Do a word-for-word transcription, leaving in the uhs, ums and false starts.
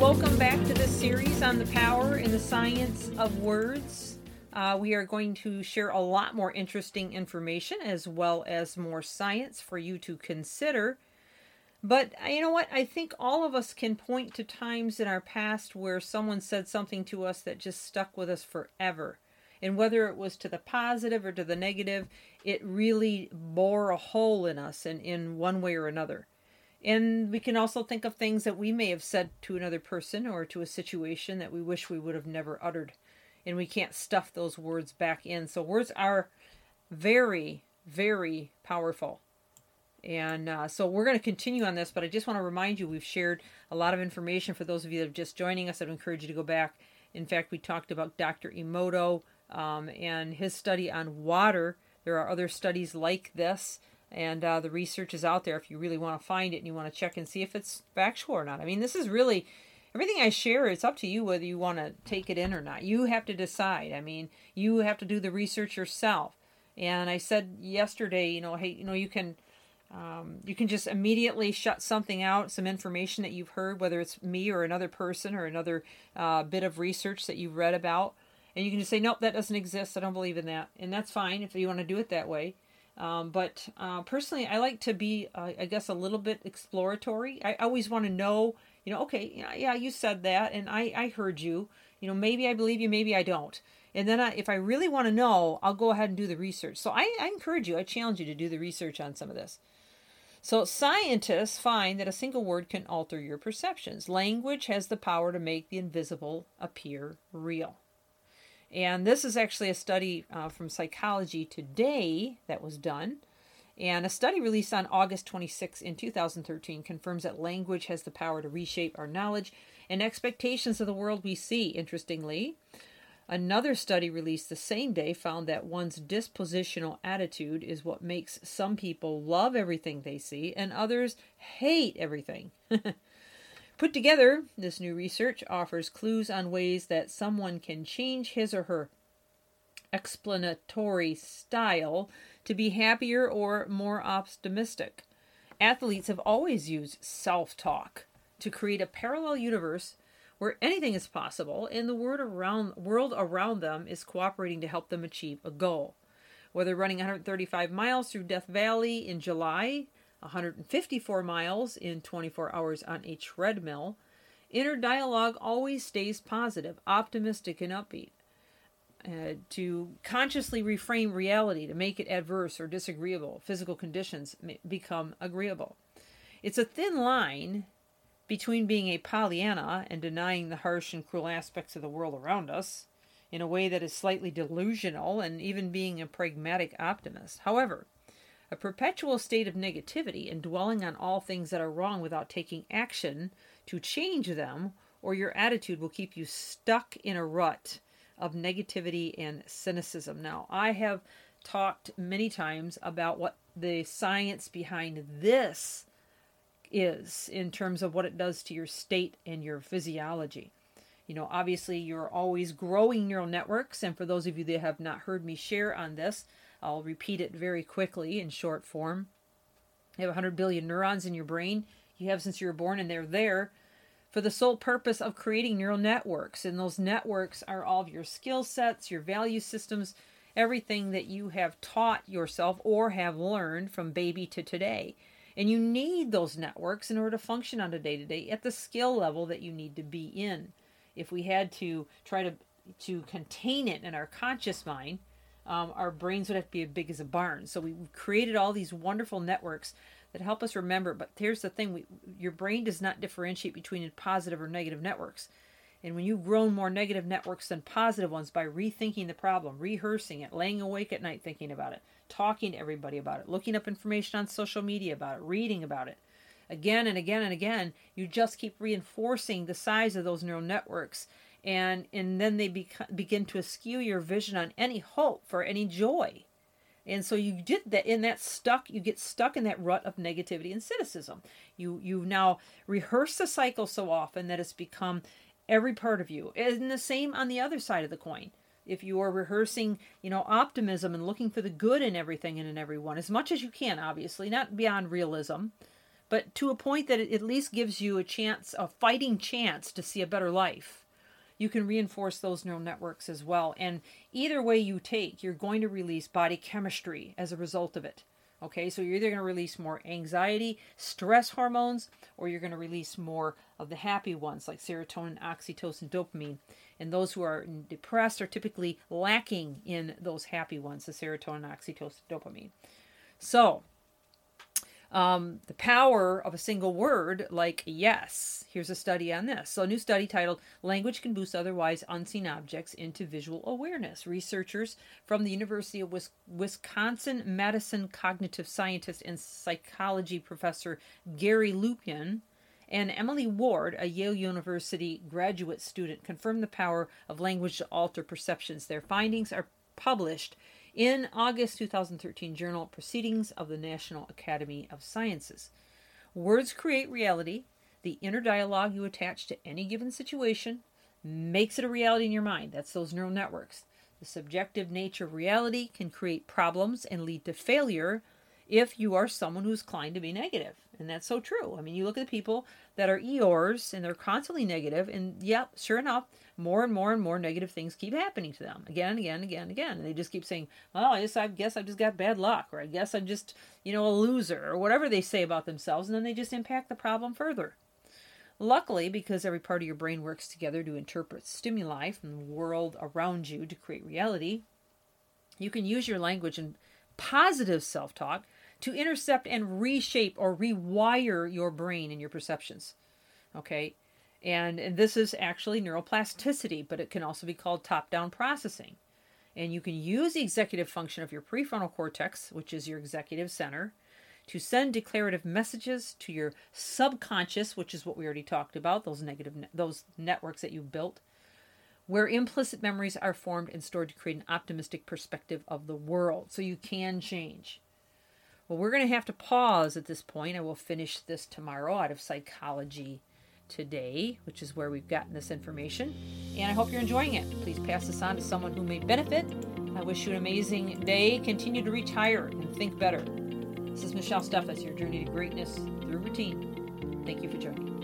Welcome back to this series on the power and the science of words. Uh, we are going to share a lot more interesting information as well as more science for you to consider. But you know what? I think all of us can point to times in our past where someone said something to us that just stuck with us forever. And whether it was to the positive or to the negative, it really bore a hole in us in, in one way or another. And we can also think of things that we may have said to another person or to a situation that we wish we would have never uttered. And we can't stuff those words back in. So words are very, very powerful. And uh, so we're going to continue on this, but I just want to remind you, we've shared a lot of information. For those of you that are just joining us, I'd encourage you to go back. In fact, we talked about Doctor Emoto um, and his study on water. There are other studies like this. And uh, the research is out there if you really want to find it and you want to check and see if it's factual or not. I mean, this is really, everything I share, it's up to you whether you want to take it in or not. You have to decide. I mean, you have to do the research yourself. And I said yesterday, you know, hey, you know, you can, um, you can just immediately shut something out, some information that you've heard, whether it's me or another person or another uh, bit of research that you've read about. And you can just say, nope, that doesn't exist. I don't believe in that. And that's fine if you want to do it that way. Um, but uh, personally, I like to be, uh, I guess, a little bit exploratory. I always want to know, you know, okay, yeah, yeah, you said that, and I, I heard you. You know, maybe I believe you, maybe I don't. And then I, if I really want to know, I'll go ahead and do the research. So I, I encourage you, I challenge you to do the research on some of this. So scientists find that a single word can alter your perceptions. Language has the power to make the invisible appear real. And this is actually a study uh, from Psychology Today that was done. And a study released on August twenty-sixth in two thousand thirteen confirms that language has the power to reshape our knowledge and expectations of the world we see. Interestingly, another study released the same day found that one's dispositional attitude is what makes some people love everything they see and others hate everything. Put together, this new research offers clues on ways that someone can change his or her explanatory style to be happier or more optimistic. Athletes have always used self-talk to create a parallel universe where anything is possible and the world around, world around them is cooperating to help them achieve a goal. Whether running one hundred thirty-five miles through Death Valley in July, one hundred fifty-four miles in twenty-four hours on a treadmill, inner dialogue always stays positive, optimistic, and upbeat. Uh, to consciously reframe reality to make it adverse or disagreeable, physical conditions become agreeable. It's a thin line between being a Pollyanna and denying the harsh and cruel aspects of the world around us in a way that is slightly delusional and even being a pragmatic optimist. However, a perpetual state of negativity and dwelling on all things that are wrong without taking action to change them, or your attitude will keep you stuck in a rut of negativity and cynicism. Now, I have talked many times about what the science behind this is in terms of what it does to your state and your physiology. You know, obviously, you're always growing neural networks, and for those of you that have not heard me share on this, I'll repeat it very quickly in short form. You have one hundred billion neurons in your brain. You have since you were born, and they're there for the sole purpose of creating neural networks. And those networks are all of your skill sets, your value systems, everything that you have taught yourself or have learned from baby to today. And you need those networks in order to function on a day-to-day at the skill level that you need to be in. If we had to try to, to contain it in our conscious mind, Um, our brains would have to be as big as a barn. So we created all these wonderful networks that help us remember. But here's the thing. We, your brain does not differentiate between positive or negative networks. And when you've grown more negative networks than positive ones by rethinking the problem, rehearsing it, laying awake at night thinking about it, talking to everybody about it, looking up information on social media about it, reading about it, again and again and again, you just keep reinforcing the size of those neural networks and and then they beca- begin to askew your vision on any hope for any joy. And so you did that in that stuck, you get stuck in that rut of negativity and cynicism. You, you now rehearse the cycle so often that it's become every part of you. And the same on the other side of the coin. If you are rehearsing, you know, optimism and looking for the good in everything and in everyone, as much as you can, obviously, not beyond realism, but to a point that it at least gives you a chance, a fighting chance to see a better life. You can reinforce those neural networks as well. And either way you take, you're going to release body chemistry as a result of it. Okay, so you're either going to release more anxiety, stress hormones, or you're going to release more of the happy ones like serotonin, oxytocin, dopamine. And those who are depressed are typically lacking in those happy ones, the serotonin, oxytocin, dopamine. So um, the power of a single word like yes, here's a study on this. So a new study titled Language Can Boost Otherwise Unseen Objects into Visual Awareness. Researchers from the University of Wisconsin Madison cognitive scientist and psychology professor Gary Lupien and Emily Ward, a Yale University graduate student, confirmed the power of language to alter perceptions. Their findings are published in August twenty thirteen journal Proceedings of the National Academy of Sciences. Words create reality. The inner dialogue you attach to any given situation makes it a reality in your mind. That's those neural networks. The subjective nature of reality can create problems and lead to failure if you are someone who's inclined to be negative. And that's so true. I mean, you look at the people that are Eeyores and they're constantly negative, and yep, sure enough, more and more and more negative things keep happening to them again and again and again and again. And they just keep saying, oh, I guess, I guess I've just got bad luck, or I guess I'm just, you know, a loser, or whatever they say about themselves. And then they just impact the problem further. Luckily, because every part of your brain works together to interpret stimuli from the world around you to create reality, you can use your language and positive self-talk to intercept and reshape or rewire your brain and your perceptions. Okay, and, and this is actually neuroplasticity, but it can also be called top-down processing. And you can use the executive function of your prefrontal cortex, which is your executive center, to send declarative messages to your subconscious, which is what we already talked about, those negative, ne- those networks that you built, where implicit memories are formed and stored to create an optimistic perspective of the world. So you can change. Well, we're going to have to pause at this point. I will finish this tomorrow out of Psychology Today, which is where we've gotten this information. And I hope you're enjoying it. Please pass this on to someone who may benefit. I wish you an amazing day. Continue to reach higher and think better. This is Michelle Steffes, your journey to greatness through routine. Thank you for joining.